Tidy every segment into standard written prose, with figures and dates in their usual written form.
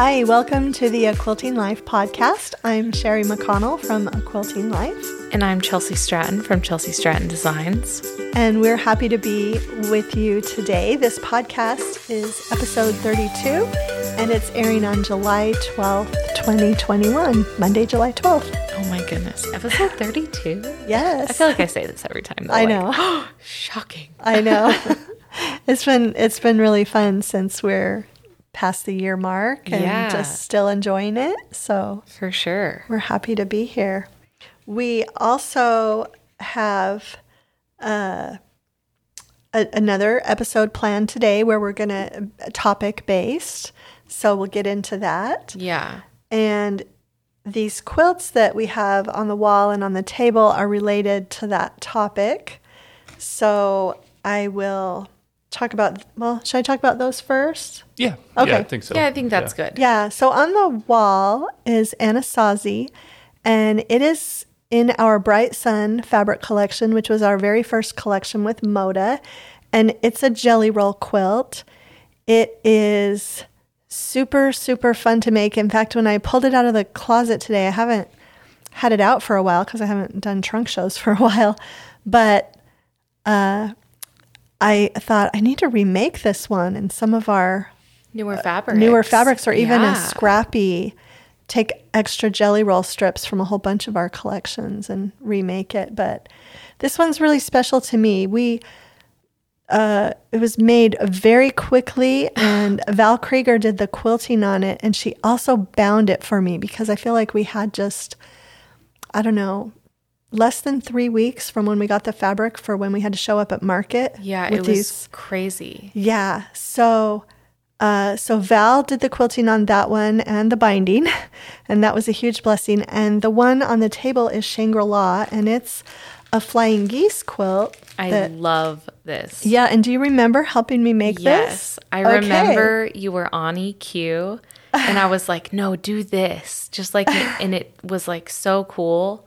Hi, welcome to the A Quilting Life podcast. I'm Sherry McConnell from A Quilting Life. And I'm Chelsi Stratton from Chelsi Stratton Designs. And we're happy to be with you today. This podcast is episode 32, and it's airing on July 12th, 2021, Monday, July 12th. Oh my goodness, episode 32? Yes. I feel like I say this every time, though. I know. Oh, shocking. I know. It's been really fun since we're past the year mark and just still enjoying it. So for sure. We're happy to be here. We also have another episode planned today where we're going to topic based. So we'll get into that. Yeah. And these quilts that we have on the wall and on the table are related to that topic. So I will should I talk about those first? Yeah. Okay. Yeah, I think so. Yeah, I think that's good. Yeah. So on the wall is Anasazi, and it is in our Bright Sun fabric collection, which was our very first collection with Moda, and it's a jelly roll quilt. It is super, super fun to make. In fact, when I pulled it out of the closet today, I haven't had it out for a while because I haven't done trunk shows for a while, but I thought I need to remake this one in some of our newer fabrics or even a scrappy, take extra jelly roll strips from a whole bunch of our collections and remake it. But this one's really special to me. It was made very quickly, and Val Krieger did the quilting on it, and she also bound it for me because I feel like we had just, I don't know, less than 3 weeks from when we got the fabric for when we had to show up at market. Yeah, it was crazy. Yeah. So Val did the quilting on that one and the binding, and that was a huge blessing. And the one on the table is Shangri-La, and it's a flying geese quilt. I love this. Yeah, and do you remember helping me make this? Yes, I remember you were on EQ, and I was like, no, do this. Just like, and it was like so cool.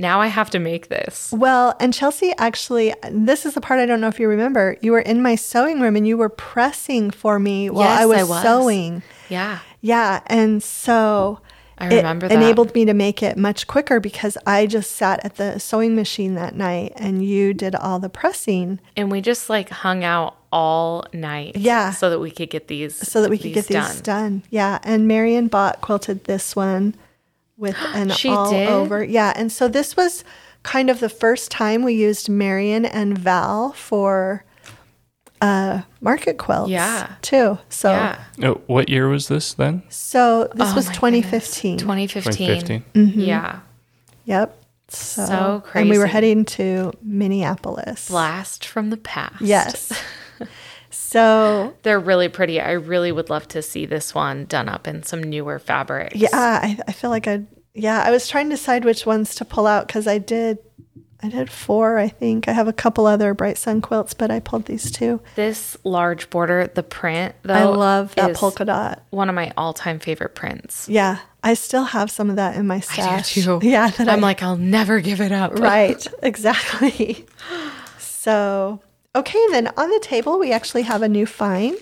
Now I have to make this. Well, and Chelsi, actually, this is the part I don't know if you remember. You were in my sewing room and you were pressing for me while I was sewing. Yeah. Yeah. And so I remember it enabled me to make it much quicker because I just sat at the sewing machine that night and you did all the pressing. And we just like hung out all night. Yeah. So that we could get these done. Yeah. And Marion Bott quilted this one. With an all-over. Yeah, and so this was kind of the first time we used Marion and Val for market quilts, too. So, what year was this then? So this was 2015. Goodness. 2015. Mm-hmm. Yeah. Yep. So crazy. And we were heading to Minneapolis. Blast from the past. Yes. So they're really pretty. I really would love to see this one done up in some newer fabrics. Yeah, I feel like I was trying to decide which ones to pull out because I did four, I think. I have a couple other Bright Sun quilts, but I pulled these two. This large border, the print, though, I love that polka dot. One of my all-time favorite prints. Yeah, I still have some of that in my stash. I do too. Yeah, I'm like, I'll never give it up. Right, exactly. So. Okay, and then on the table, we actually have a new find.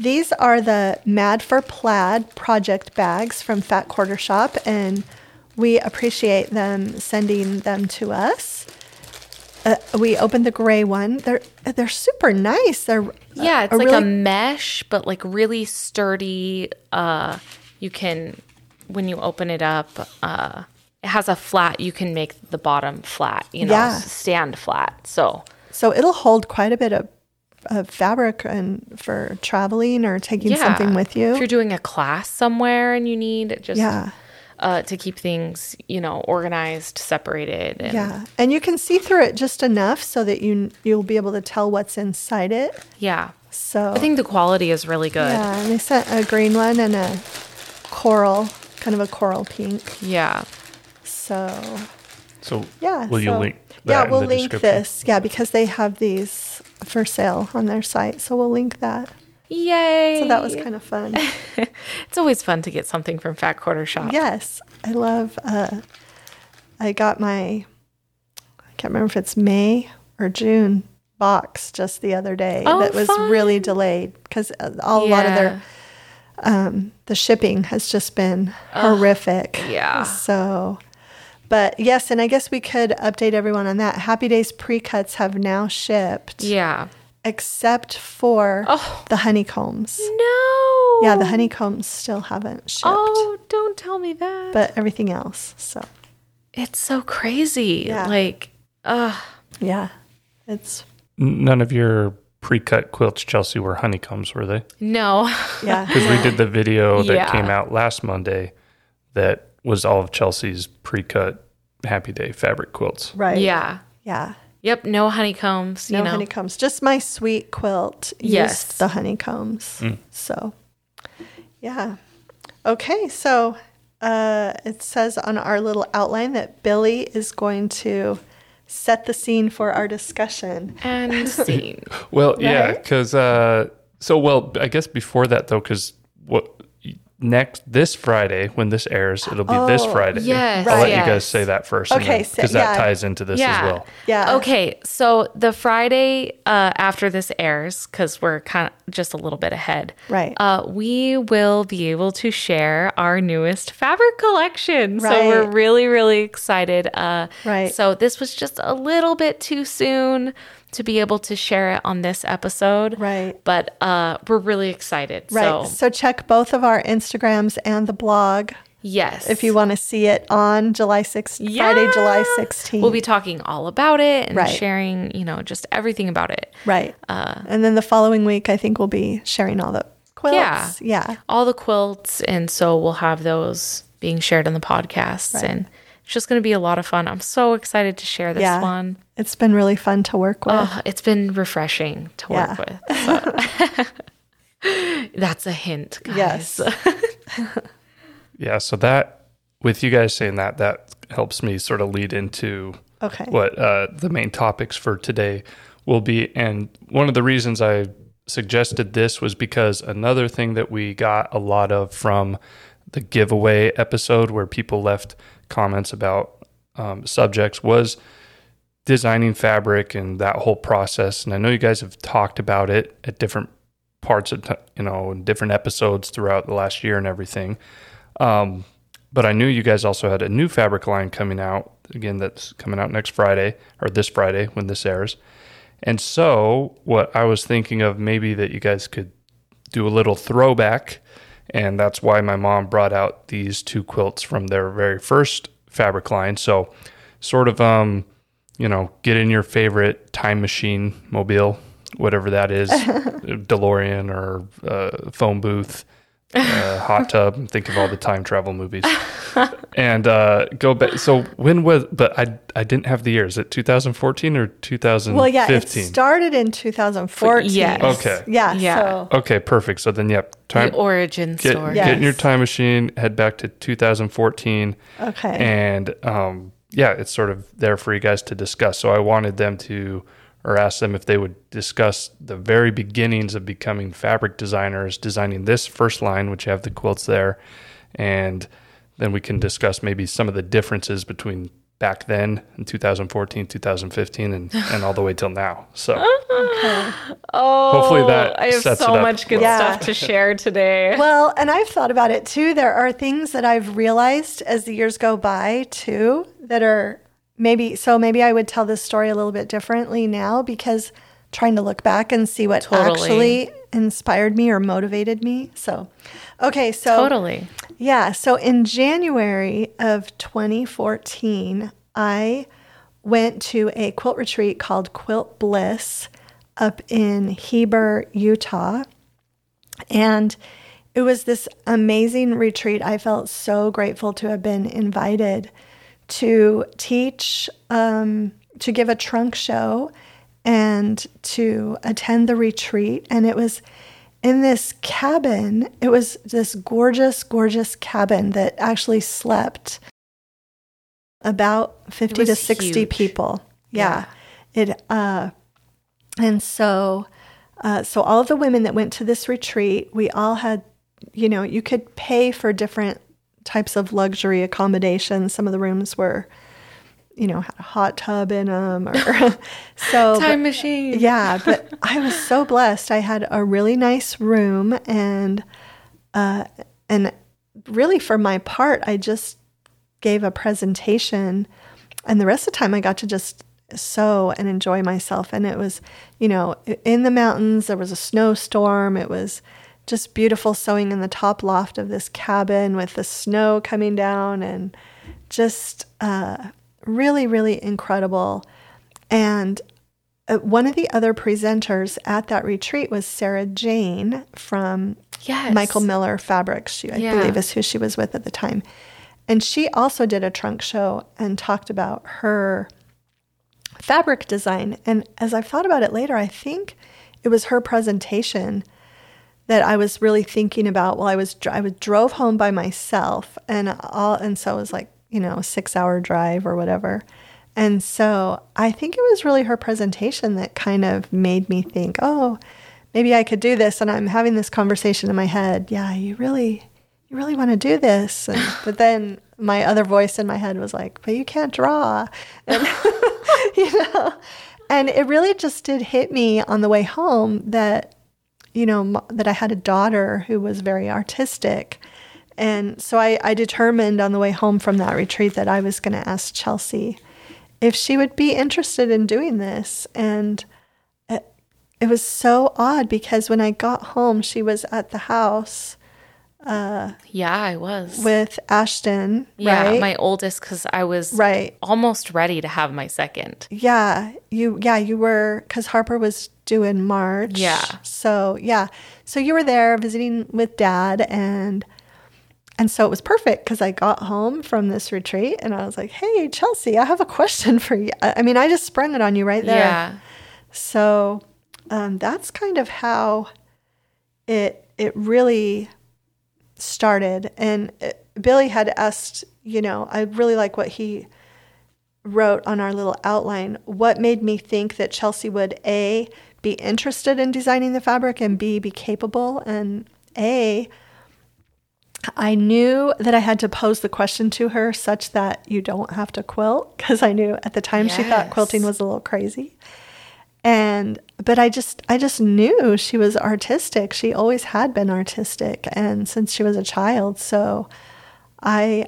These are the Mad for Plaid project bags from Fat Quarter Shop, and we appreciate them sending them to us. We opened the gray one. They're super nice. They're it's like really a mesh, but like really sturdy. You can, when you open it up, it has a flat. You can make the bottom flat, stand flat. So it'll hold quite a bit of fabric and for traveling or taking something with you. If you're doing a class somewhere and you need just to keep things, organized, separated. And and you can see through it just enough so that you'll be able to tell what's inside it. Yeah. So I think the quality is really good. Yeah, and they sent a green one and a coral, kind of a coral pink. Yeah. So will you link? Yeah, we'll link this. Yeah, because they have these for sale on their site. So we'll link that. Yay. So that was kind of fun. It's always fun to get something from Fat Quarter Shop. Yes. I love, I got my, I can't remember if it's May or June box just the other day. That was really delayed because a lot of their the shipping has just been horrific. Yeah. So, but yes, and I guess we could update everyone on that. Happy Days pre-cuts have now shipped. Yeah. Except for the honeycombs. No. Yeah, the honeycombs still haven't shipped. Oh, don't tell me that. But everything else, so. It's so crazy. Yeah. Like, yeah, it's. None of your pre-cut quilts, Chelsi, were honeycombs, were they? No. Yeah. Because we did the video that came out last Monday that was all of Chelsi's pre-cut Happy Day fabric quilts. Right. Yeah. Yeah. Yep, no honeycombs. No honeycombs. Just my sweet quilt used the honeycombs. Mm. So, yeah. Okay, so it says on our little outline that Billy is going to set the scene for our discussion. And scene. Well, right? Yeah, because, I guess before that, though, because this Friday, when this airs, it'll be this Friday. Yes, I'll let you guys say that first. Okay. Because that ties into this as well. Yeah. Okay. So the Friday after this airs, because we're kind of just a little bit ahead. Right. We will be able to share our newest fabric collection. Right. So we're really, really excited. Right. So this was just a little bit too soon to be able to share it on this episode. Right. But we're really excited. Right. So check both of our Instagrams and the blog. Yes. If you want to see it on July 6th, Friday, July 16th. We'll be talking all about it and sharing, just everything about it. Right. And then the following week, I think we'll be sharing all the quilts. Yeah. All the quilts. And so we'll have those being shared on the podcast. Right. And it's just going to be a lot of fun. I'm so excited to share this one. It's been really fun to work with. Oh, it's been refreshing to work with. So. That's a hint, guys. Yes. Yeah, so that, with you guys saying that helps me sort of lead into what the main topics for today will be. And one of the reasons I suggested this was because another thing that we got a lot of from the giveaway episode where people left comments about subjects was designing fabric and that whole process. And I know you guys have talked about it at different parts of, in different episodes throughout the last year and everything. But I knew you guys also had a new fabric line coming out, again, that's coming out next Friday, or this Friday when this airs. And so what I was thinking of maybe that you guys could do a little throwback, and that's why my mom brought out these two quilts from their very first fabric line. So sort of, get in your favorite time machine mobile, whatever that is, DeLorean or phone booth. Hot tub. Think of all the time travel movies, and go back. So when was? But I didn't have the year. Is it 2014 or 2015? Well, yeah, it started in 2014. Yes. Okay. Yeah. So. Okay. Perfect. So then, time the origin story. Get in your time machine. Head back to 2014. Okay. And it's sort of there for you guys to discuss. So I wanted them to. Or ask them if they would discuss the very beginnings of becoming fabric designers, designing this first line, which have the quilts there. And then we can discuss maybe some of the differences between back then in 2014, 2015, and all the way till now. So hopefully that I have sets so it up much good well. Stuff to share today. Well, and I've thought about it too. There are things that I've realized as the years go by too that are maybe I would tell this story a little bit differently now because trying to look back and see what actually inspired me or motivated me. So, totally. Yeah. So in January of 2014, I went to a quilt retreat called Quilt Bliss up in Heber, Utah. And it was this amazing retreat. I felt so grateful to have been invited to teach, to give a trunk show, and to attend the retreat. And it was in this cabin. It was this gorgeous, gorgeous cabin that actually slept about 50 to 60 people. Yeah. It, and so all of the women that went to this retreat, we all had, you could pay for different types of luxury accommodations. Some of the rooms were, had a hot tub in them, or time machine. Yeah, but I was so blessed. I had a really nice room, and And really for my part, I just gave a presentation, and the rest of the time I got to just sew and enjoy myself. And it was, you know, in the mountains, there was a snowstorm. It was just beautiful sewing in the top loft of this cabin with the snow coming down, and just really, really incredible. And one of the other presenters at that retreat was Sarah Jane from Michael Miller Fabrics. I believe is who she was with at the time. And she also did a trunk show and talked about her fabric design. And as I've thought about it later, I think it was her presentation that I was really thinking about while I drove home by myself, and so it was like, you know, a 6-hour drive or whatever. And so I think it was really her presentation that kind of made me think, oh, maybe I could do this. And I'm having this conversation in my head. Yeah, you really want to do this. But then my other voice in my head was like, but you can't draw. And, you know, and it really just did hit me on the way home that, you know, that I had a daughter who was very artistic. And so I determined on the way home from that retreat that I was going to ask Chelsi if she would be interested in doing this. And it was so odd because when I got home, she was at the house. I was. With Ashton, right? Yeah, my oldest, because I was almost ready to have my second. Yeah, you were, because Harper was due in March. Yeah. So you were there visiting with Dad, and so it was perfect because I got home from this retreat and I was like, hey, Chelsi, I have a question for you. I mean, I just sprung it on you right there. Yeah. So that's kind of how it really started. And Billy had asked, you know, I really like what he wrote on our little outline. What made me think that Chelsi would, A, be interested in designing the fabric, and B, be capable? And A, I knew that I had to pose the question to her such that you don't have to quilt, because I knew at the time She thought quilting was a little crazy. But I just knew she was artistic. She always had been artistic, and since she was a child. So I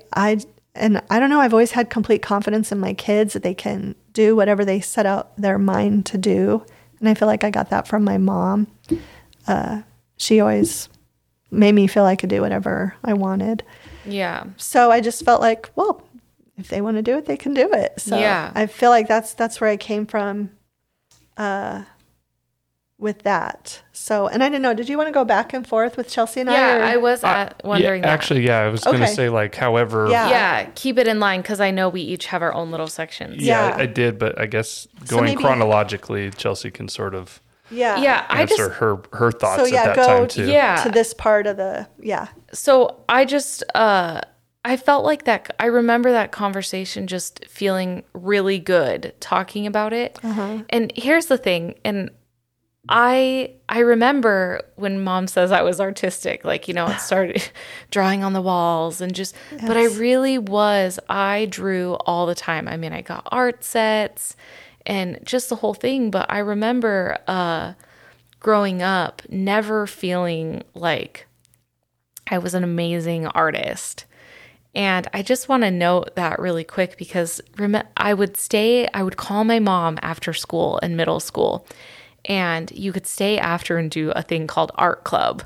don't know, I've always had complete confidence in my kids that they can do whatever they set out their mind to do. And I feel like I got that from my mom. She always made me feel I could do whatever I wanted. Yeah. So I just felt like, well, if they want to do it, they can do it. So yeah. I feel like that's where I came from with that. So, and I didn't know, did you want to go back and forth with Chelsi and I? Yeah, I was wondering that. Actually, yeah, I was going to say, like, however. Yeah. Keep it in line, because I know we each have our own little sections. Yeah, I did, but I guess going chronologically, Chelsi can sort of... Yeah. Yeah. Answer her thoughts at that time too. Yeah. To this part of the So I just I felt like that. I remember that conversation just feeling really good talking about it. Uh-huh. And here's the thing. And I remember when Mom says I was artistic, like, you know, it started drawing on the walls and just. Yes. But I really was. I drew all the time. I mean, I got art sets. And just the whole thing. But I remember growing up never feeling like I was an amazing artist. And I just want to note that really quick, because I would call my mom after school in middle school. And you could stay after and do a thing called art club.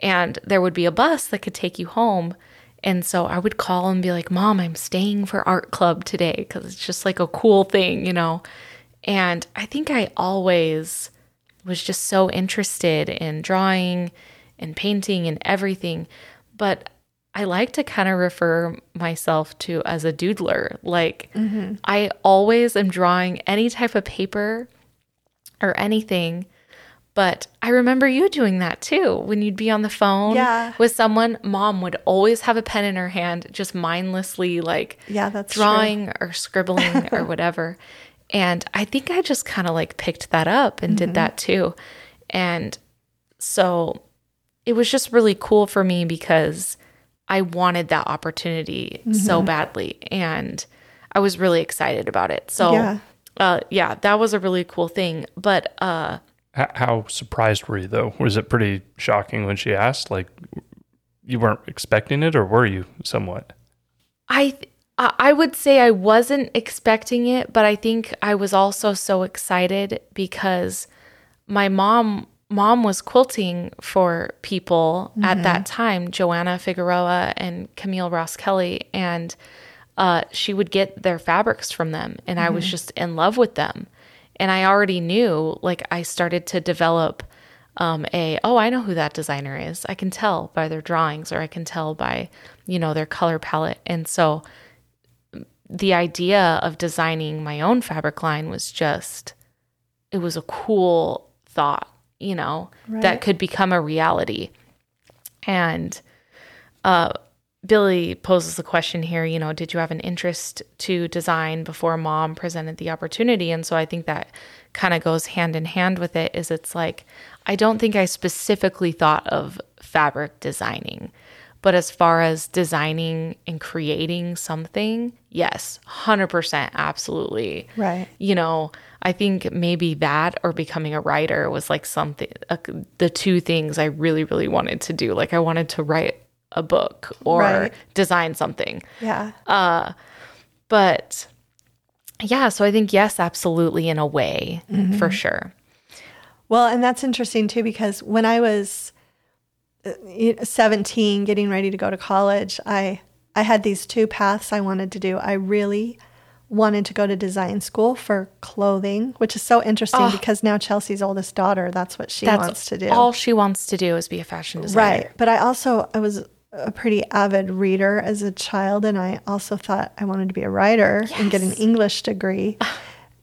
And there would be a bus that could take you home. And so I would call and be like, Mom, I'm staying for art club today, because it's just like a cool thing, you know. And I think I always was just so interested in drawing and painting and everything. But I like to kind of refer myself to as a doodler. Like, mm-hmm. I always am drawing any type of paper or anything. But I remember you doing that too, when you'd be on the phone with someone. Mom would always have a pen in her hand, just mindlessly drawing or scribbling or whatever. And I think I just kind of picked that up and did that too. And so it was just really cool for me, because I wanted that opportunity so badly, and I was really excited about it. So that was a really cool thing. But how surprised were you, though? Was it pretty shocking when she asked? Like, you weren't expecting it, or were you somewhat? I would say I wasn't expecting it, but I think I was also so excited because my mom was quilting for people mm-hmm. at that time, Joanna Figueroa and Camille Roskelley, and she would get their fabrics from them, and mm-hmm. I was just in love with them. And I already knew, like, I started to develop I know who that designer is. I can tell by their drawings, or I can tell by, you know, their color palette. And so the idea of designing my own fabric line was just, it was a cool thought, you know, right. that could become a reality. And Billy poses the question here, you know, did you have an interest to design before Mom presented the opportunity? And so I think that kind of goes hand in hand with it, is it's like, I don't think I specifically thought of fabric designing, but as far as designing and creating something, yes, 100%, absolutely. Right. You know, I think maybe that or becoming a writer was like something, the two things I really, really wanted to do. Like I wanted to write a book or right. design something. Yeah. But yeah, so I think yes, absolutely, in a way, mm-hmm. for sure. Well, and that's interesting too, because when I was 17, getting ready to go to college, I had these two paths I wanted to do. I really wanted to go to design school for clothing, which is so interesting because now Chelsi's oldest daughter, that's what she wants to do. All she wants to do is be a fashion designer. Right. But I was a pretty avid reader as a child, and I also thought I wanted to be a writer yes. and get an English degree.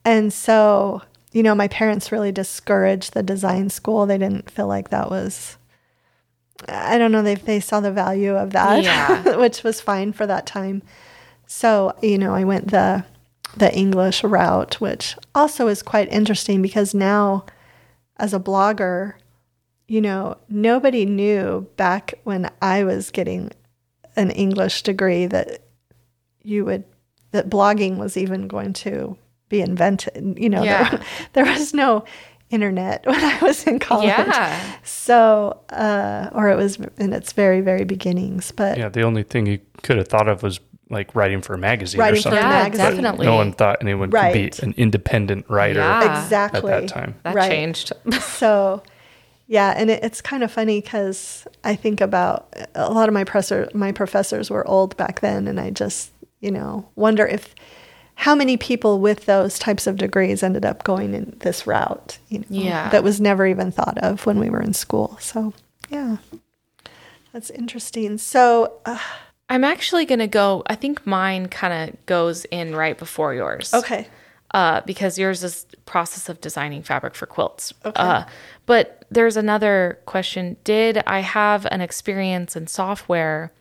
And so, you know, my parents really discouraged the design school. They didn't feel like that was, I don't know, they saw the value of that, yeah. which was fine for that time. So, you know, I went the English route, which also is quite interesting because now as a blogger, you know, nobody knew back when I was getting an English degree that blogging was even going to be invented. You know, yeah. there was no internet when I was in college. Yeah. So, or it was in its very, very beginnings. But yeah, the only thing you could have thought of was like writing for a magazine or something. Yeah, definitely. No one thought anyone right. could be an independent writer yeah. exactly. at that time. That right. changed. So... yeah, and it's kind of funny because I think about a lot of my professors were old back then, and I just, you know, wonder how many people with those types of degrees ended up going in this route, you know, yeah. that was never even thought of when we were in school. So, yeah, that's interesting. So I'm actually going to go, I think mine kind of goes in right before yours. Okay. Because yours is process of designing fabric for quilts. Okay. But there's another question. Did I have an experience in software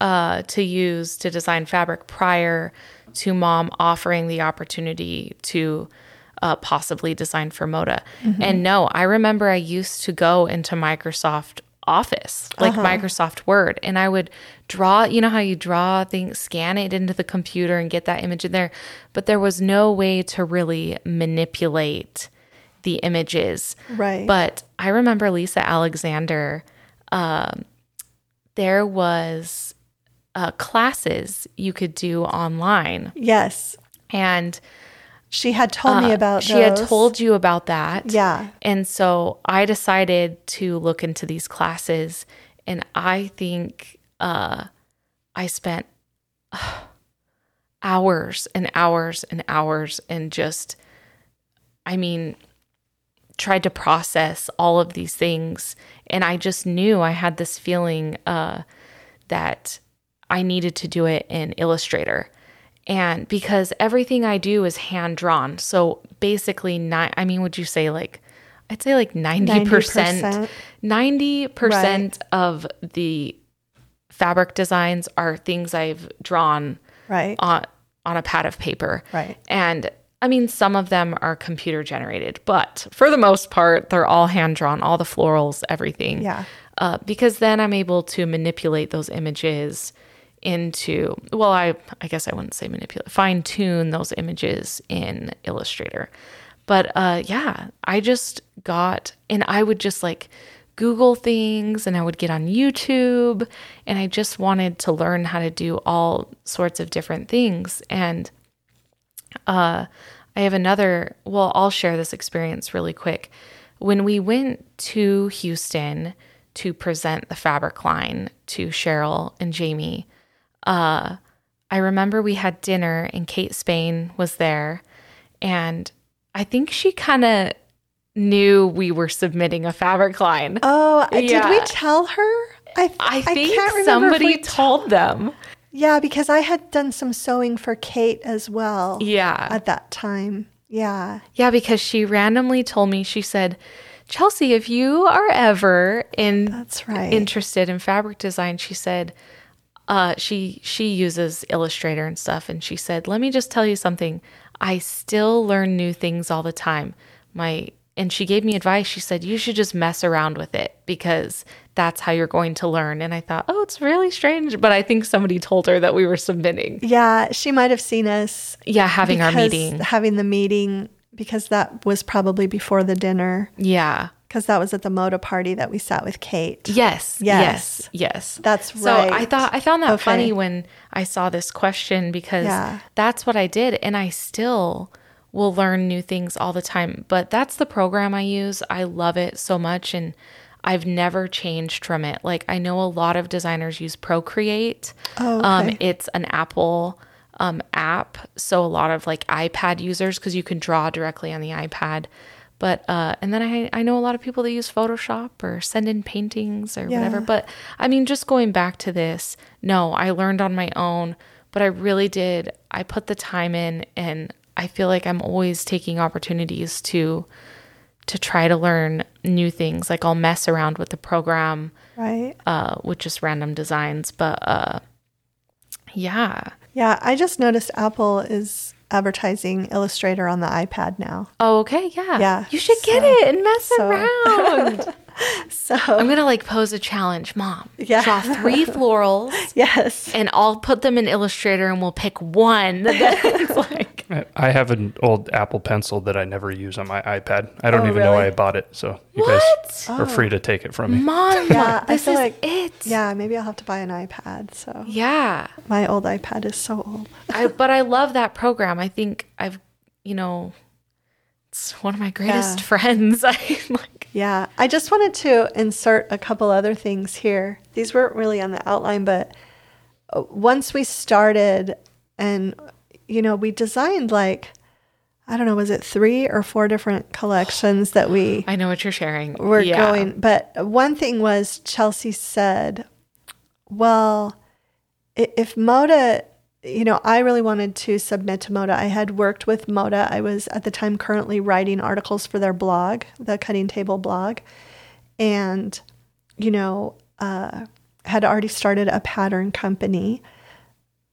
to use to design fabric prior to Mom offering the opportunity to possibly design for Moda? Mm-hmm. And no, I remember I used to go into Microsoft Office, like uh-huh. Microsoft Word, and I would draw, you know how you draw things, scan it into the computer and get that image in there, but there was no way to really manipulate the images. Right. But I remember Lisa Alexander, there was classes you could do online. Yes. And she had told me about She those. Had told you about that. Yeah. And so I decided to look into these classes, and I think I spent hours and hours and hours and just, I mean, tried to process all of these things. And I just knew I had this feeling that I needed to do it in Illustrator. And because everything I do is hand drawn. So basically, would you say like, I'd say like 90% right. of the fabric designs are things I've drawn right. on a pad of paper. Right. And I mean, some of them are computer generated, but for the most part, they're all hand drawn, all the florals, everything. Yeah. Because then I'm able to manipulate those images into, well, I guess I wouldn't say manipulate, fine tune those images in Illustrator. But yeah, I just got, and I would just like Google things and I would get on YouTube, and I just wanted to learn how to do all sorts of different things. And I have another, well, I'll share this experience really quick. When we went to Houston to present the fabric line to Cheryl and Jamie, I remember we had dinner and Kate Spain was there, and I think she kind of knew we were submitting a fabric line. Oh, yeah. Did we tell her? I think somebody told them. Yeah, because I had done some sewing for Kate as well. Yeah. At that time. Yeah. Yeah, because she randomly told me, she said, Chelsi, if you are ever interested in fabric design, she said, she uses Illustrator and stuff. And she said, let me just tell you something. I still learn new things all the time. And she gave me advice. She said, you should just mess around with it because that's how you're going to learn. And I thought, oh, it's really strange. But I think somebody told her that we were submitting. Yeah, she might have seen us. Yeah, having the meeting, because that was probably before the dinner. Yeah. Because that was at the Moda party that we sat with Kate. Yes. That's right. So I found that funny when I saw this question, because that's what I did. And I still will learn new things all the time. But that's the program I use. I love it so much. And I've never changed from it. Like, I know a lot of designers use Procreate. Oh, okay. It's an Apple app. So a lot of like iPad users, because you can draw directly on the iPad. But and then I know a lot of people that use Photoshop or send in paintings or whatever. But I mean, just going back to this, no, I learned on my own, but I really did. I put the time in, and I feel like I'm always taking opportunities to try to learn new things. Like, I'll mess around with the program, right? With just random designs. But yeah. Yeah, I just noticed Apple is advertising Illustrator on the iPad now. Oh, okay. Yeah. You should get it and mess around. So I'm going to like pose a challenge, Mom. Yeah. Draw 3 florals. Yes. And I'll put them in Illustrator and we'll pick one. Like, I have an old Apple Pencil that I never use on my iPad. I don't even know I bought it. So you guys are free to take it from me. Mom, this is like it. Yeah, maybe I'll have to buy an iPad. So yeah. My old iPad is so old. But I love that program. I think it's one of my greatest friends. I just wanted to insert a couple other things here. These weren't really on the outline, but once we started and, we designed like, I don't know, was it 3 or 4 different collections that we... I know what you're sharing. We're going. But one thing was Chelsi said, well, if Moda... I really wanted to submit to Moda. I had worked with Moda. I was at the time currently writing articles for their blog, the Cutting Table blog, and, had already started a pattern company.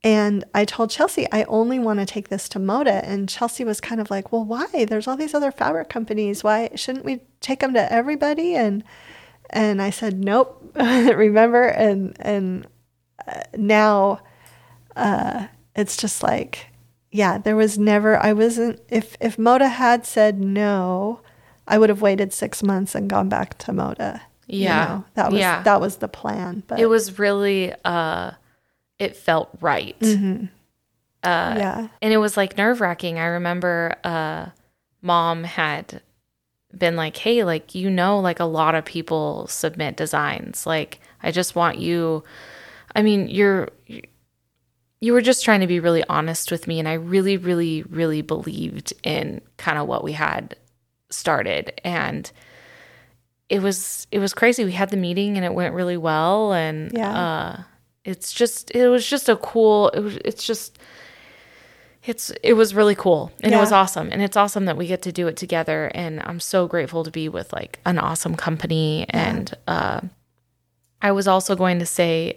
And I told Chelsi, I only want to take this to Moda. And Chelsi was kind of like, well, why? There's all these other fabric companies. Why shouldn't we take them to everybody? And I said, nope, remember? And now... it's just like, there was never, if Moda had said no, I would have waited 6 months and gone back to Moda. Yeah. That was the plan. But it was really, it felt right. Mm-hmm. And it was like nerve wracking. I remember, Mom had been like, hey, like, like a lot of people submit designs. Like, I just want you, I mean, you were just trying to be really honest with me, and I really, really, really believed in kind of what we had started. And it was crazy. We had the meeting and it went really well. And it was really cool, and it was awesome. And it's awesome that we get to do it together. And I'm so grateful to be with like an awesome company. Yeah. And I was also going to say,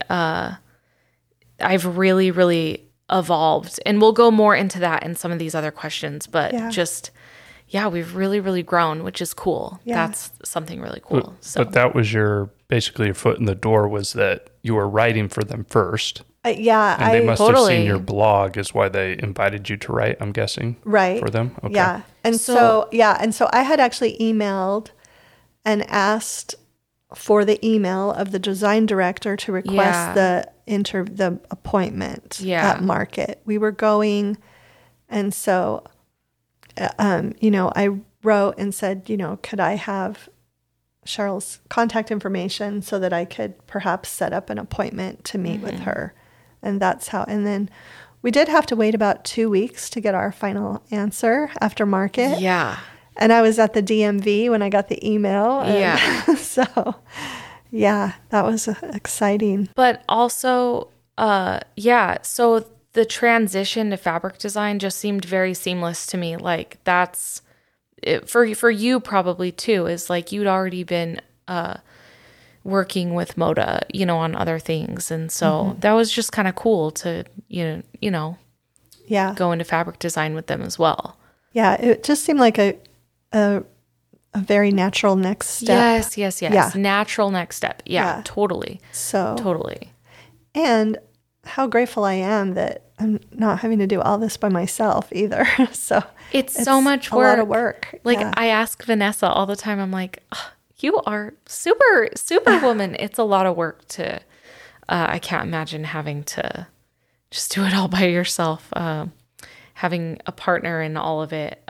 I've really, really evolved, and we'll go more into that in some of these other questions, but we've really, really grown, which is cool. Yeah. That's something really cool. But that was basically your foot in the door, was that you were writing for them first. And they must have seen your blog is why they invited you to write, I'm guessing. Right. For them. Okay. Yeah. And so I had actually emailed and asked for the email of the design director to request the appointment at Market. We were going, and so, I wrote and said, could I have Cheryl's contact information so that I could perhaps set up an appointment to meet with her. And that's how, and then we did have to wait about 2 weeks to get our final answer after Market. Yeah. And I was at the DMV when I got the email. And so, that was exciting. But also, so the transition to fabric design just seemed very seamless to me. Like, that's it, for you probably too, is like you'd already been working with Moda, on other things. And so that was just kind of cool to, go into fabric design with them as well. Yeah, it just seemed like a very natural next step. Yes. Yeah. Natural next step. Yeah, totally. So totally. And how grateful I am that I'm not having to do all this by myself either. So it's so much work. A lot of work. Like I ask Vanessa all the time. I'm like, you are superwoman. It's a lot of work to. I can't imagine having to just do it all by yourself. Having a partner in all of it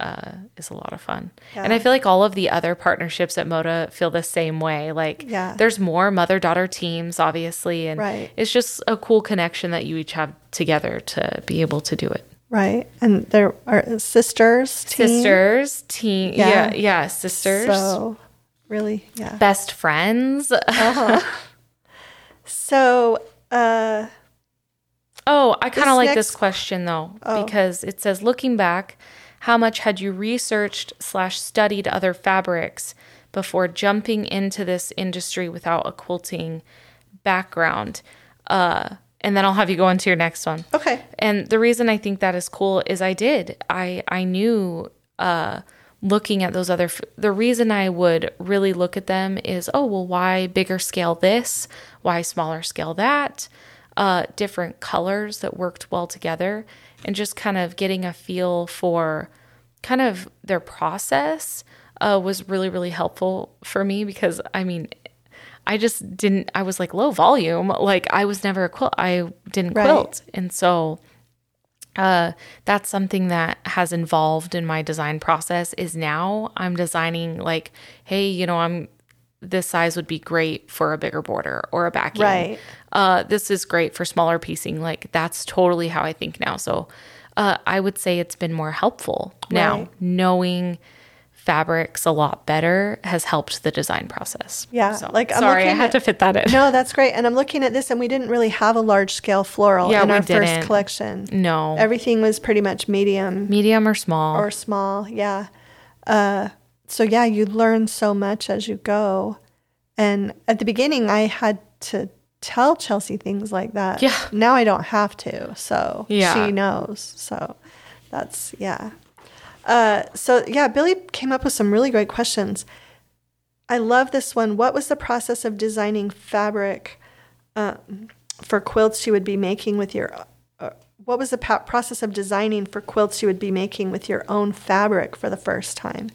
is a lot of fun. Yeah. And I feel like all of the other partnerships at Moda feel the same way. Like there's more mother-daughter teams, obviously. And it's just a cool connection that you each have together to be able to do it. Right. And there are sisters. Team. Yeah. Yeah. Sisters. So really, best friends. Oh, I kind of like this question, though, because it says, looking back, how much had you researched/studied other fabrics before jumping into this industry without a quilting background? And then I'll have you go on to your next one. Okay. And the reason I think that is cool is I did. I knew looking at those other the reason I would really look at them is, why bigger scale this? Why smaller scale that? Different colors that worked well together, and just kind of getting a feel for kind of their process was really, really helpful for me because, I mean, I just didn't, I was like low volume. Like I was never a quilt. I didn't quilt. And so that's something that has evolved in my design process is now I'm designing like, hey, this size would be great for a bigger border or a backing. Right. This is great for smaller piecing. Like that's totally how I think now. So I would say it's been more helpful now. Knowing fabrics a lot better has helped the design process. Yeah. So, sorry, I had to fit that in. No, that's great. And I'm looking at this and we didn't really have a large scale floral in our first collection. No. Everything was pretty much medium. Medium or small. Or small, yeah. So yeah, you learn so much as you go. And at the beginning, I had to tell Chelsi things like that. Yeah. Now I don't have to. So she knows. So that's, Billy came up with some really great questions. I love this one. What was the process of designing fabric for quilts you would be making with your What was the process of designing for quilts you would be making with your own fabric for the first time?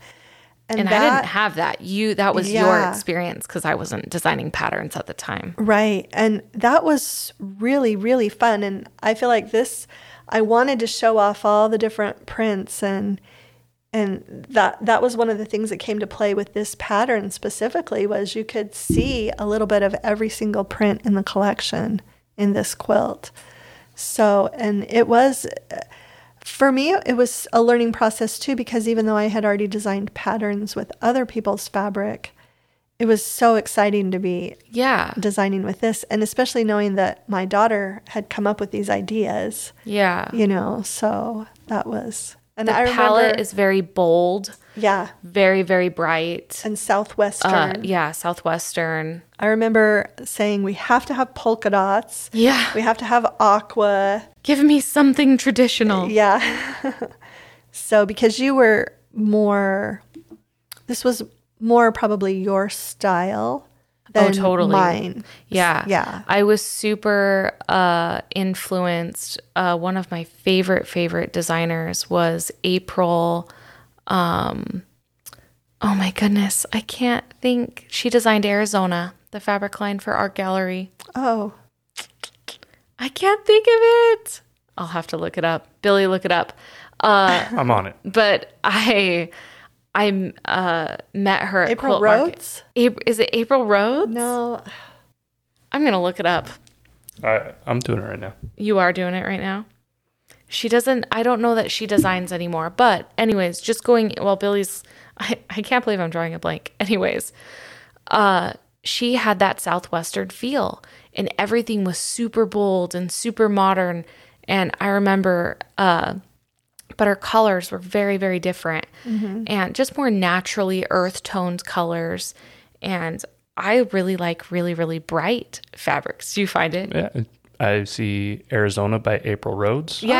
And that, I didn't have that. That was your experience because I wasn't designing patterns at the time. Right. And that was really, really fun. And I feel like I wanted to show off all the different prints. And that was one of the things that came to play with this pattern specifically was you could see a little bit of every single print in the collection in this quilt. So, and it was... For me, it was a learning process too, because even though I had already designed patterns with other people's fabric, it was so exciting to be designing with this. And especially knowing that my daughter had come up with these ideas. Yeah. So that was... And the palette is very bold. Yeah. Very, very bright. And Southwestern. Southwestern. I remember saying we have to have polka dots. Yeah. We have to have aqua. Give me something traditional. Yeah. So because you were this was more probably your style than mine. Yeah. Yeah. I was super influenced. One of my favorite designers was April Oh my goodness, I can't think. She designed Arizona, the fabric line for Art Gallery. Oh. I can't think of it. I'll have to look it up. Billy, look it up. I'm on it. But I met her at April Rhodes? Is it April Rhodes? No. I'm going to look it up. I'm doing it right now. You are doing it right now? She doesn't, I don't know that she designs anymore. But anyways, just going, well, Billy's, I can't believe I'm drawing a blank. Anyways, she had that Southwestern feel and everything was super bold and super modern. And I remember, but her colors were very, very different and just more naturally earth toned colors. And I really like really, really bright fabrics. Do you find it? Yeah. I see Arizona by April Rhodes. Yeah.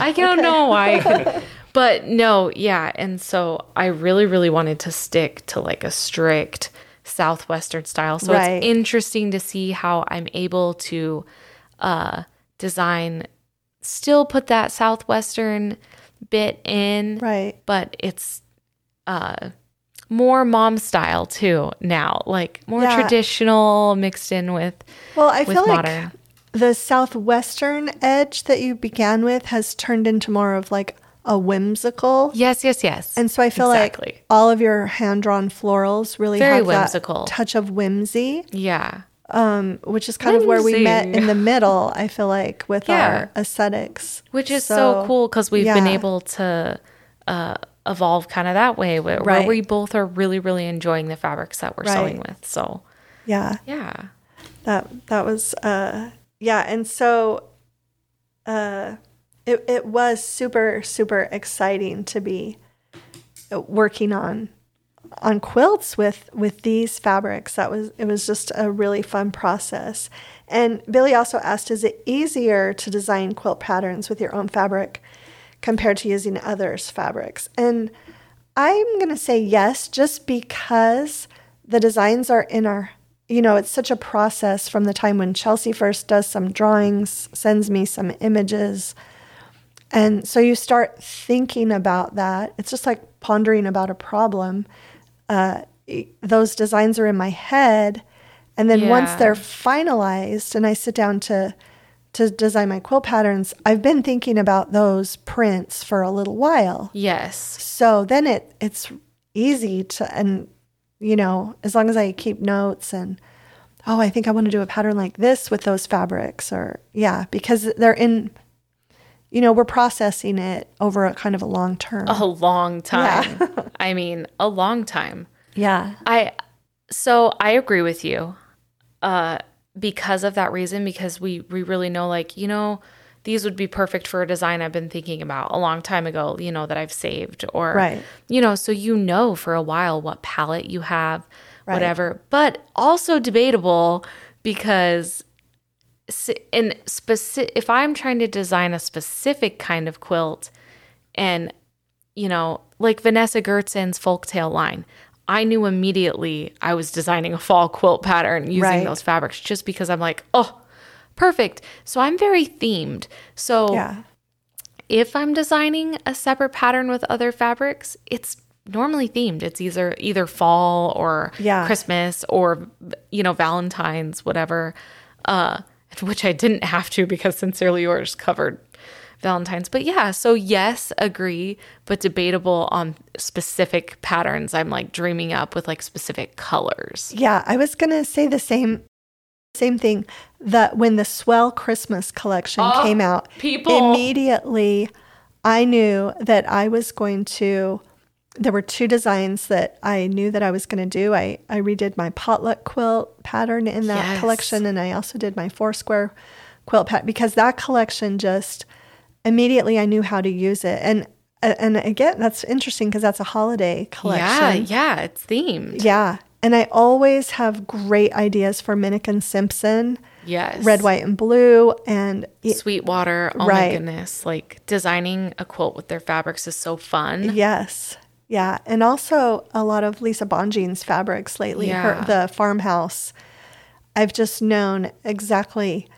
I don't know why. But no, yeah. And so I really, really wanted to stick to like a strict Southwestern style. So It's interesting to see how I'm able to design, still put that Southwestern bit in. Right. But it's more mom style too now, like more traditional mixed in with modern. Like the Southwestern edge that you began with has turned into more of like a whimsical. Yes. And so I feel like all of your hand-drawn florals really have that touch of whimsy. Yeah. Which is kind of where we met in the middle, I feel like, with our aesthetics. Which is so cool because we've been able to evolve kind of that way where we both are really, really enjoying the fabrics that we're sewing with. So yeah, that was, And so, it was super, super exciting to be working on quilts with these fabrics. It was just a really fun process. And Billy also asked, is it easier to design quilt patterns with your own fabric compared to using others' fabrics? And I'm going to say yes, just because the designs are in our, it's such a process from the time when Chelsi first does some drawings, sends me some images. And so you start thinking about that. It's just like pondering about a problem. Those designs are in my head. And then once they're finalized and I sit down to design my quilt patterns, I've been thinking about those prints for a little while. Yes. So then it's easy to, and as long as I keep notes and, I think I want to do a pattern like this with those fabrics because they're in, we're processing it over a kind of a long time. Yeah. I mean, a long time. Yeah. So I agree with you. Because of that reason, because we really know, these would be perfect for a design I've been thinking about a long time ago, that I've saved or, so for a while what palette you have, whatever, but also debatable because if I'm trying to design a specific kind of quilt and, like Vanessa Gertzen's Folktale line, I knew immediately I was designing a fall quilt pattern using those fabrics just because I'm like, oh, perfect. So I'm very themed. So if I'm designing a separate pattern with other fabrics, it's normally themed. It's either fall or Christmas or, Valentine's, whatever, which I didn't have to because Sincerely Yours covered Valentine's. But so yes, agree, but debatable on specific patterns I'm like dreaming up with like specific colors. Yeah, I was going to say the same thing that when the Swell Christmas collection came out, immediately I knew that I was going to, there were two designs that I knew that I was going to do. I redid my potluck quilt pattern in that collection and I also did my Foursquare quilt pattern because that collection just... immediately, I knew how to use it, and again, that's interesting because that's a holiday collection. Yeah, it's themed. Yeah, and I always have great ideas for Minnick and Simpson. Yes, red, white, and blue, and Sweetwater. Oh my goodness! Like designing a quilt with their fabrics is so fun. Yes, yeah, and also a lot of Lisa Bonjean's fabrics lately. Yeah. The farmhouse. I've just known exactly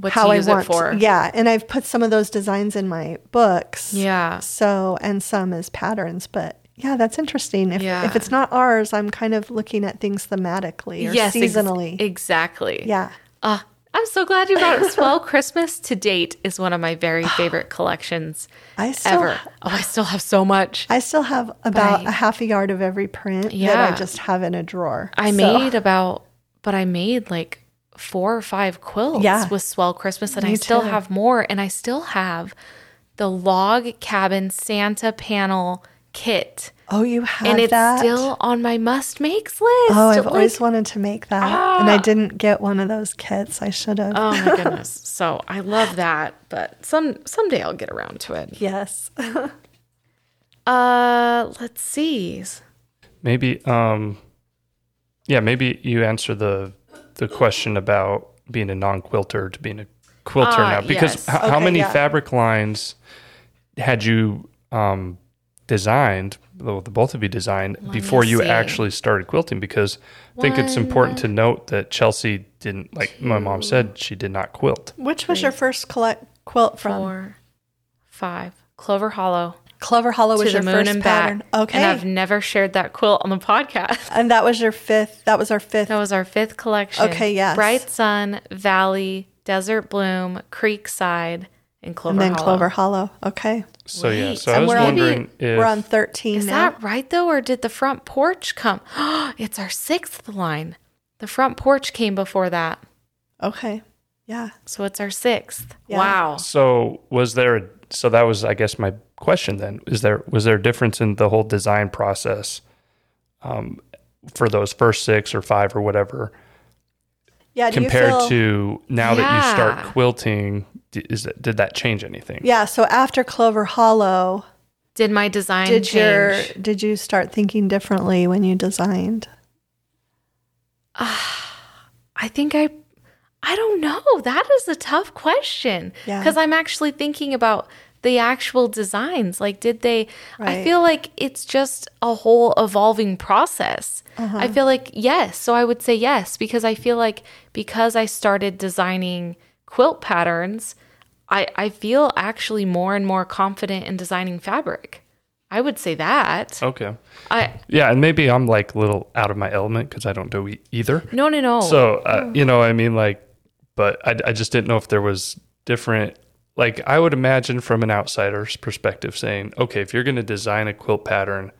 what how to use I want it for. Yeah, and I've put some of those designs in my books. Yeah. So, and some as patterns, but yeah, that's interesting. If it's not ours, I'm kind of looking at things thematically or seasonally. Exactly. Yeah. I'm so glad you brought it. Swell Christmas to date is one of my very favorite collections ever. I still have so much. I still have about a half a yard of every print that I just have in a drawer. I made like 4 or 5 quilts with Swell Christmas, and I still have more, and I still have the log cabin Santa panel kit. Oh, you have that? And it's still on my must-makes list. Oh, I've always wanted to make that. And I didn't get one of those kits. I should have. Oh, my goodness. So I love that. But someday I'll get around to it. Yes. Let's see. Maybe you answer the question about being a non-quilter to being a quilter now. Because how many fabric lines had you designed, the both of you designed, before you actually started quilting? Because I think it's important to note that Chelsi didn't, my mom said, she did not quilt. Which was your first quilt from? 4, 5. Clover Hollow. Clover Hollow was your first pattern. Back. Okay. And I've never shared that quilt on the podcast. And that was our fifth. That was our fifth collection. Okay, yes. Bright Sun, Valley, Desert Bloom, Creekside, and Clover Hollow. And then Clover Hollow. Okay. So, So I was wondering if... We're on 13 now. Is that right, though? Or did the front porch come? It's our 6th line. The front porch came before that. Okay. Yeah. So it's our 6th. Yeah. Wow. So was there... So that was, I guess, my question then. Was there a difference in the whole design process for those first 6 or 5 or whatever? Yeah. Compared to now that you start quilting, did that change anything? Yeah. So after Clover Hollow, did my design change? Did you start thinking differently when you designed? I don't know. That is a tough question because I'm actually thinking about the actual designs. I feel like it's just a whole evolving process. Uh-huh. I feel like yes. So I would say yes, because I feel like because I started designing quilt patterns, I feel actually more and more confident in designing fabric. I would say that. Okay. And maybe I'm a little out of my element because I don't do either. No. So, but I just didn't know if there was different, I would imagine from an outsider's perspective saying, okay, if you're going to design a quilt pattern,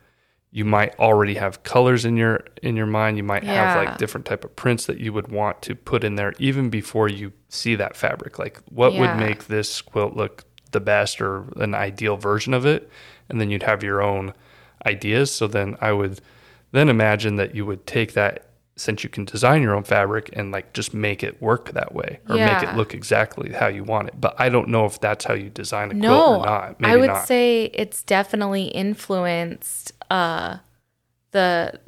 you might already have colors in your mind. You might have different type of prints that you would want to put in there even before you see that fabric. What would make this quilt look the best or an ideal version of it? And then you'd have your own ideas. So then I would then imagine that you would take that, since you can design your own fabric, and just make it work that way or make it look exactly how you want it. But I don't know if that's how you design a quilt or not. Maybe I would say it's definitely influenced the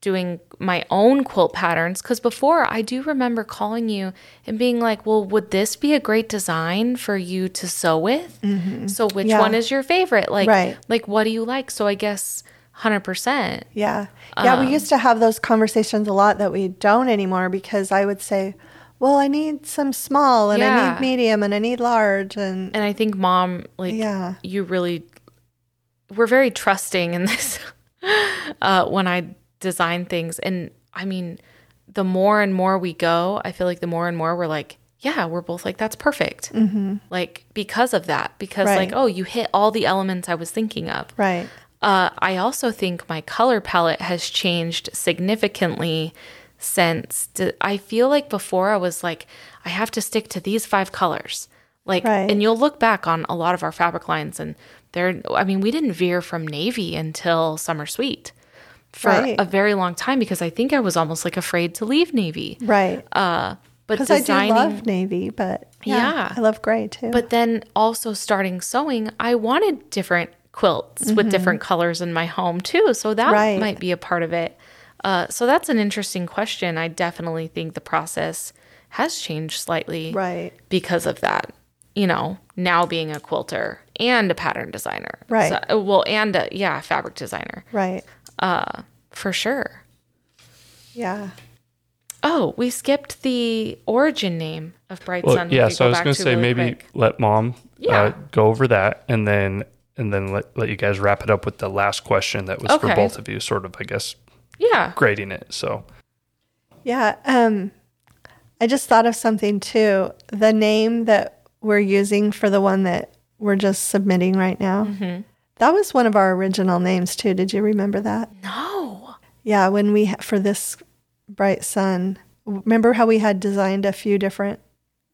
doing my own quilt patterns. Because before, I do remember calling you and being like, well, would this be a great design for you to sew with? Mm-hmm. So which one is your favorite? What do you like? So I guess... 100%. Yeah. Yeah, we used to have those conversations a lot that we don't anymore, because I would say, well, I need some small and I need medium and I need large. And I think Mom, you really, we're very trusting in this when I design things. And I mean, the more and more we go, I feel like the more and more we're we're both that's perfect. Mm-hmm. Because of that, because you hit all the elements I was thinking of. Right. I also think my color palette has changed significantly since I feel like before I was I have to stick to these 5 colors. And you'll look back on a lot of our fabric lines and we didn't veer from navy until Summer Sweet for a very long time, because I think I was almost afraid to leave navy. Right. Because I do love navy, but I love gray too. But then also starting sewing, I wanted different quilts with different colors in my home too. So that might be a part of it. So that's an interesting question. I definitely think the process has changed slightly because of that, now being a quilter and a pattern designer. Right. So, and a fabric designer. Right. For sure. Yeah. Oh, we skipped the origin name of Bright Sun. Yeah, so I was going to say maybe let Mom go over that, and then and then let you guys wrap it up with the last question that was for both of you, sort of, I guess, grading it. So, I just thought of something too. The name that we're using for the one that we're just submitting right now, that was one of our original names too. Did you remember that? No. Yeah, when we, for this Bright Sun, remember how we had designed a few different?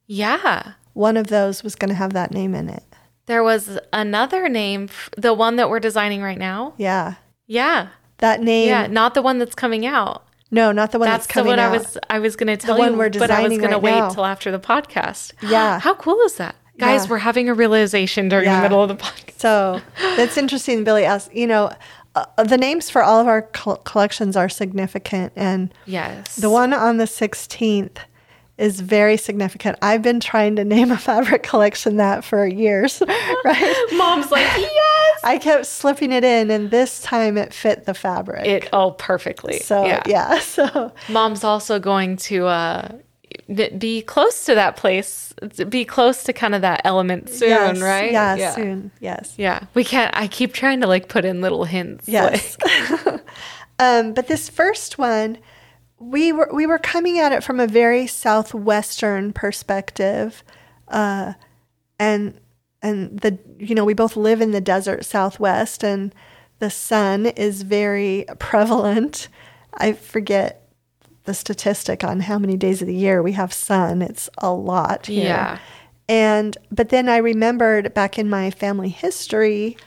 Yeah. One of those was going to have that name in it. There was another name, the one that we're designing right now? Yeah. Yeah. That name. Yeah, not the one that's coming out. No, not the one that's coming out. That's the one I was going to tell you, the one we're designing right now. But I was going to wait till after the podcast. Yeah. How cool is that? Guys, we're having a realization during the middle of the podcast. So that's interesting. Billy asked, you know, the names for all of our collections are significant. And the one on the 16th is very significant. I've been trying to name a fabric collection that for years, right? Mom's like, yes! I kept slipping it in, and this time it fit the fabric. It all perfectly. So, so Mom's also going to be close to that place, be close to kind of that element soon, right? Yeah, soon, yes. Yeah, we can't, I keep trying to like put in little hints. Yes. Like. But this first one, we were coming at it from a very southwestern perspective, and the we both live in the desert Southwest, and the sun is very prevalent. I forget the statistic on how many days of the year we have sun. It's a lot here. Yeah. But then I remembered back in my family history,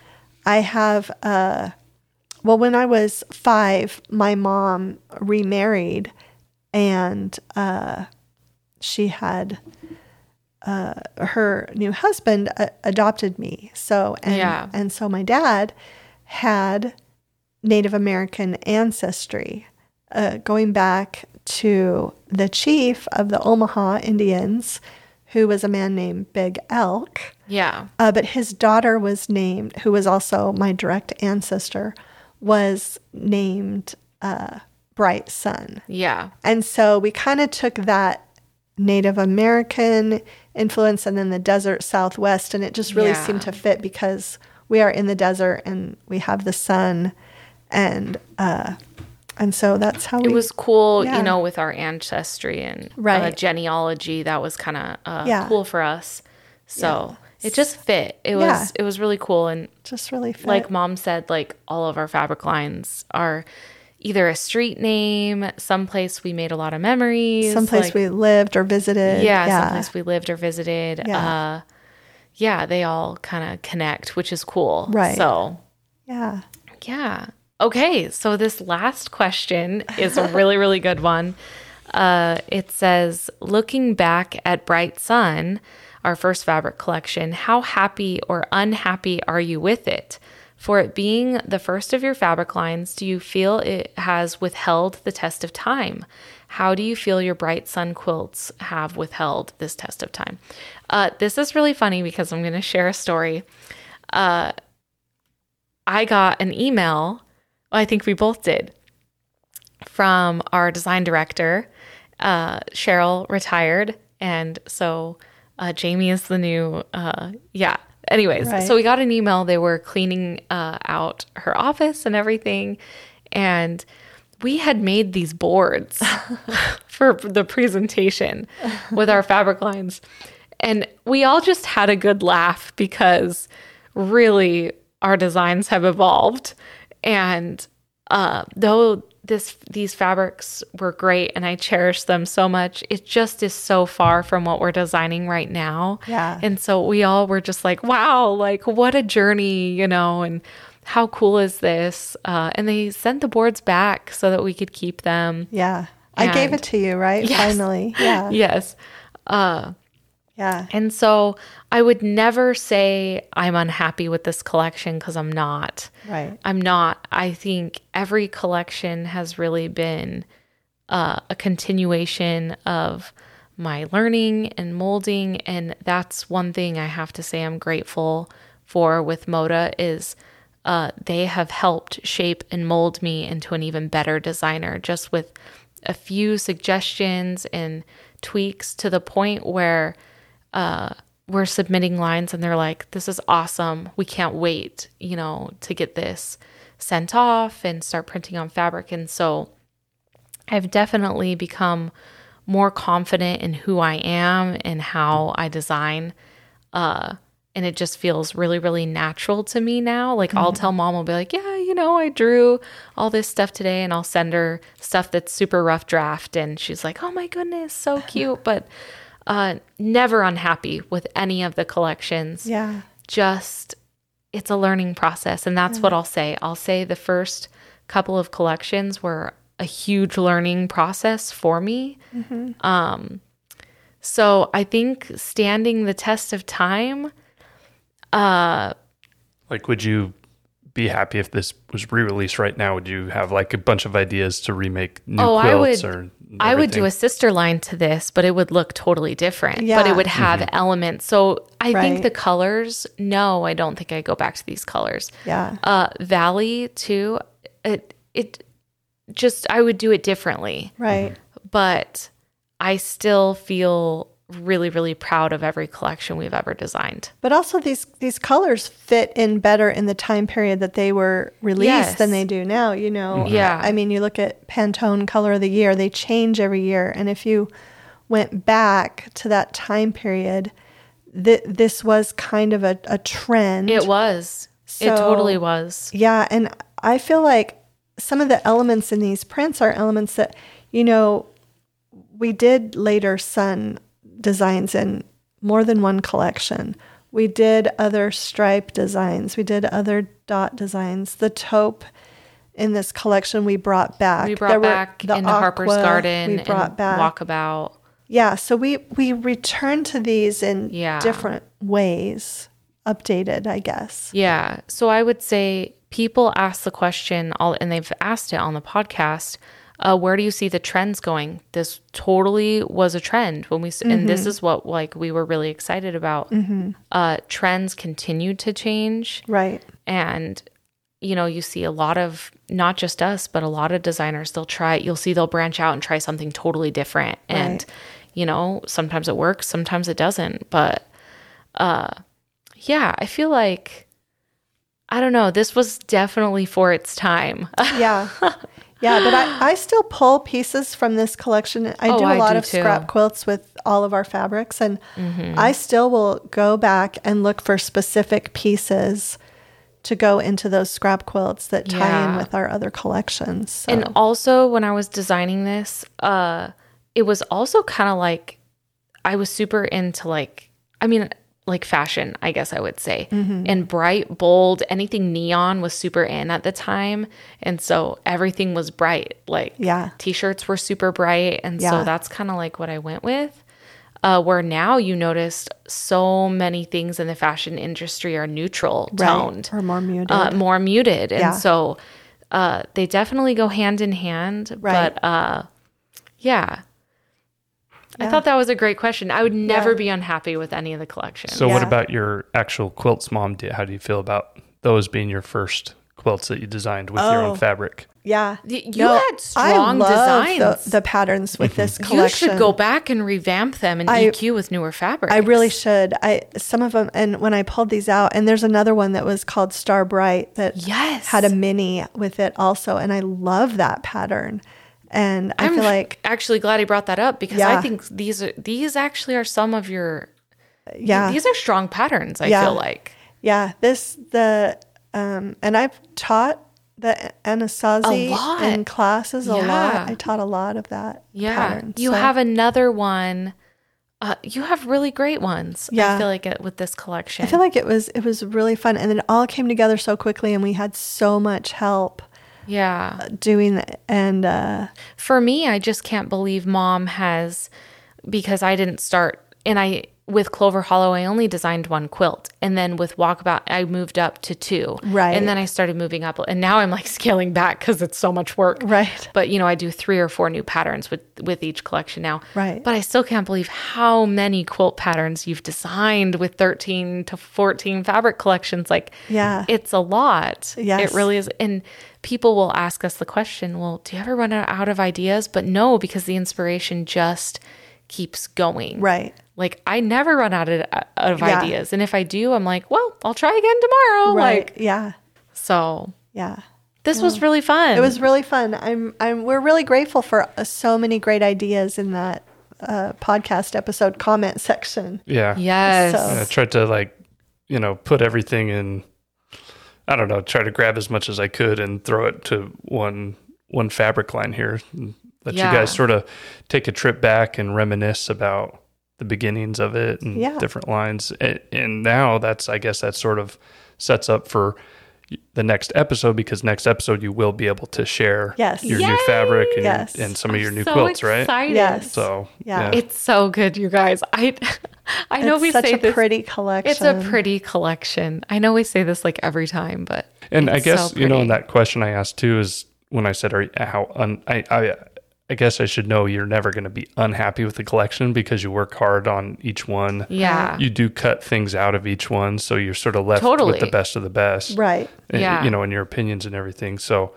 I have well, when I was 5, my mom remarried, and she had her new husband adopted me. So and so my dad had Native American ancestry, going back to the chief of the Omaha Indians, who was a man named Big Elk. Yeah. But his daughter was named, who was also my direct ancestor, was named Bright Sun. Yeah. And so we kind of took that Native American influence and then the desert Southwest, and it just really seemed to fit because we are in the desert and we have the sun, and so that's how it was cool, with our ancestry and genealogy. That was kind of cool for us. So... Yeah. It just fit. It was really cool, and just really fit. Like Mom said, like all of our fabric lines are either a street name, someplace we made a lot of memories, someplace we lived or visited. Someplace we lived or visited. They all kind of connect, which is cool. Right. So. Yeah. Yeah. Okay. So this last question is a really, really good one. It says, looking back at Bright Sun, our first fabric collection, how happy or unhappy are you with it? For it being the first of your fabric lines, do you feel it has withheld the test of time? How do you feel your Bright Sun quilts have withheld this test of time? This is really funny because I'm going to share a story. I got an email, I think we both did, from our design director. Cheryl retired, and so... Jamie is the new, Anyways, right. So we got an email. They were cleaning out her office and everything. And we had made these boards for the presentation with our fabric lines. And we all just had a good laugh because really our designs have evolved. And though these fabrics were great and I cherish them so much, it just is so far from what we're designing right now. Yeah. And so we all were just like, wow, like what a journey, and how cool is this? And they sent the boards back so that we could keep them. Yeah. I gave it to you, right? Yes. Finally. Yeah. Yes. Yeah. And so I would never say I'm unhappy with this collection because I'm not. Right. I'm not. I think every collection has really been a continuation of my learning and molding. And that's one thing I have to say I'm grateful for with Moda is they have helped shape and mold me into an even better designer just with a few suggestions and tweaks to the point where we're submitting lines and they're like, this is awesome. We can't wait, you know, to get this sent off and start printing on fabric. And so I've definitely become more confident in who I am and how I design. And it just feels really, really natural to me now. Like I'll tell mom, I'll be like, yeah, you know, I drew all this stuff today, and I'll send her stuff that's super rough draft. And she's like, oh my goodness, so cute. But never unhappy with any of the collections. Yeah. Just, it's a learning process. And that's what I'll say. I'll say the first couple of collections were a huge learning process for me. So I think standing the test of time. Like, would you be happy if this was re-released right now? Would you have like a bunch of ideas to remake new quilts? I would do a sister line to this, but it would look totally different, but it would have elements. So I think the colors, no, I don't think I go back to these colors. Valley too. It just, I would do it differently. But I still feel really, really proud of every collection we've ever designed. But also these colors fit in better in the time period that they were released than they do now, you know. I mean, you look at Pantone Color of the Year, they change every year. And if you went back to that time period, this was kind of a trend. It was. So, it totally was. Yeah, and I feel like some of the elements in these prints are elements that, you know, we did later sun designs in more than one collection. We did other stripe designs. We did other dot designs. The taupe in this collection we brought back. We brought back in Harper's Garden. We brought back Walkabout. Yeah, so we returned to these in different ways, updated, I guess. Yeah, so I would say people ask the question, and they've asked it on the podcast, where do you see the trends going? This totally was a trend when we, and this is what like we were really excited about. Trends continue to change, right? And you know, you see a lot of not just us, but a lot of designers. They'll try. You'll see they'll branch out and try something totally different. And you know, sometimes it works, sometimes it doesn't. But yeah, I feel like I don't know. This was definitely for its time. Yeah, but I still pull pieces from this collection. I do a lot of scrap quilts with all of our fabrics, and I still will go back and look for specific pieces to go into those scrap quilts that tie in with our other collections. So. And also, when I was designing this, it was also kind of like I was super into like fashion, I guess I would say, and bright, bold, anything neon was super in at the time. And so everything was bright, like t-shirts were super bright. And so that's kind of like what I went with, where now you noticed so many things in the fashion industry are neutral toned or more muted. And so, they definitely go hand in hand, but, I thought that was a great question. I would never be unhappy with any of the collections. So what about your actual quilts, Mom? How do you feel about those being your first quilts that you designed with your own fabric? Yeah. You had strong designs. I love the patterns with this collection. You should go back and revamp them and EQ with newer fabrics. I really should. Some of them, and when I pulled these out, and there's another one that was called Star Bright that had a mini with it also, and I love that pattern. And I'm feel like actually glad he brought that up because I think these actually are some of your these are strong patterns. I feel like and I've taught the Anasazi in classes a lot. I taught a lot of that pattern. You have another one. You have really great ones. I feel like with this collection. I feel like it was really fun, and it all came together so quickly, and we had so much help. Doing that. And for me, I just can't believe Mom has, because I didn't start, and with Clover Hollow, I only designed one quilt. And then with Walkabout, I moved up to two. Right. And then I started moving up. And now I'm like scaling back because it's so much work. Right. But, you know, I do 3 or 4 new patterns with each collection now. Right. But I still can't believe how many quilt patterns you've designed with 13 to 14 fabric collections. Like, it's a lot. Yes. It really is. And people will ask us the question, well, do you ever run out of ideas? But no, because the inspiration just keeps going. Right. Like, I never run out of ideas. And if I do, I'm like, well, I'll try again tomorrow. Right. Like, yeah. So, yeah. This was really fun. It was really fun. We're really grateful for so many great ideas in that podcast episode comment section. Yeah. Yes. So. I tried to put everything in, I don't know, try to grab as much as I could and throw it to one fabric line here. Let you guys sort of take a trip back and reminisce about the beginnings of it and different lines. And now I guess that sort of sets up for the next episode, because next episode you will be able to share your new fabric and some of your new quilts, excited. Right? Yes. So it's so good, you guys. I know we say this. It's such a pretty collection. It's a pretty collection. I know we say this like every time, but and I guess and that question I asked too is when I said, I guess I should know you're never going to be unhappy with the collection because you work hard on each one. Yeah. You do cut things out of each one. So you're sort of left with the best of the best. Right. And, and your opinions and everything. So,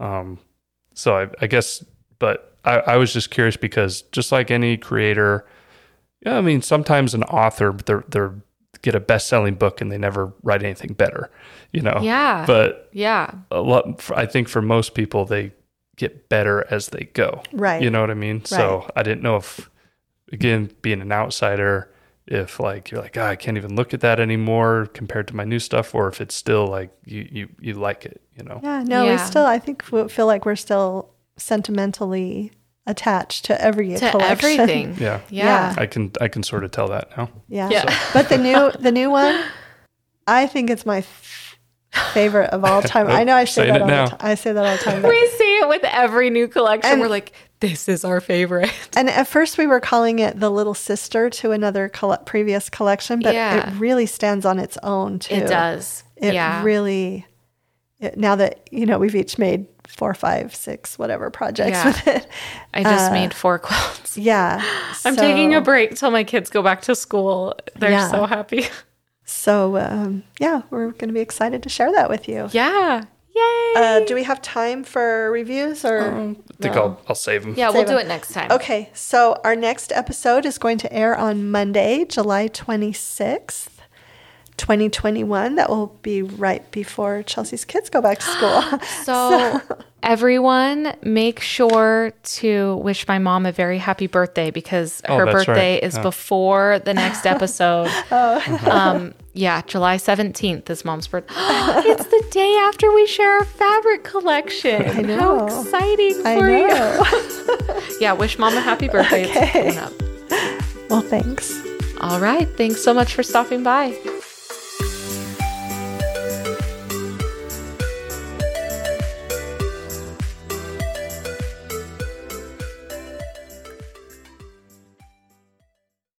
I guess, but I was just curious because just like any creator, sometimes an author, they're get a best-selling book and they never write anything better, Yeah. But a lot, I think for most people, they get better as they go. Right. You know what I mean? Right. So I didn't know if, again, being an outsider, if you're like, I can't even look at that anymore compared to my new stuff, or if it's still you like it, Yeah, no, we still, I think, feel like we're still sentimentally attached to every collection. Everything. Yeah. Yeah. I can sort of tell that now. Yeah. So. But the new one, I think it's my favorite of all time. I know I say that all the time. I say that all the time. We see it with every new collection. And we're like, this is our favorite. And at first we were calling it the little sister to another previous collection, but it really stands on its own too. It does. It really, now that, we've each made 4, 5, 6, whatever projects with it. I just made 4 quilts. Yeah. I'm taking a break till my kids go back to school. They're so happy. So, we're going to be excited to share that with you. Yeah. Yay. Do we have time for reviews? Or I think I'll save them. Yeah, we'll do it next time. Okay. So our next episode is going to air on Monday, July 26th, 2021. That will be right before Chelsi's kids go back to school. So everyone, make sure to wish my mom a very happy birthday because her birthday is before the next episode. July 17th is mom's birthday. It's the day after we share our fabric collection. I know. How exciting for you. Yeah, wish mom a happy birthday. Okay. It's coming up. Well, thanks. All right. Thanks so much for stopping by.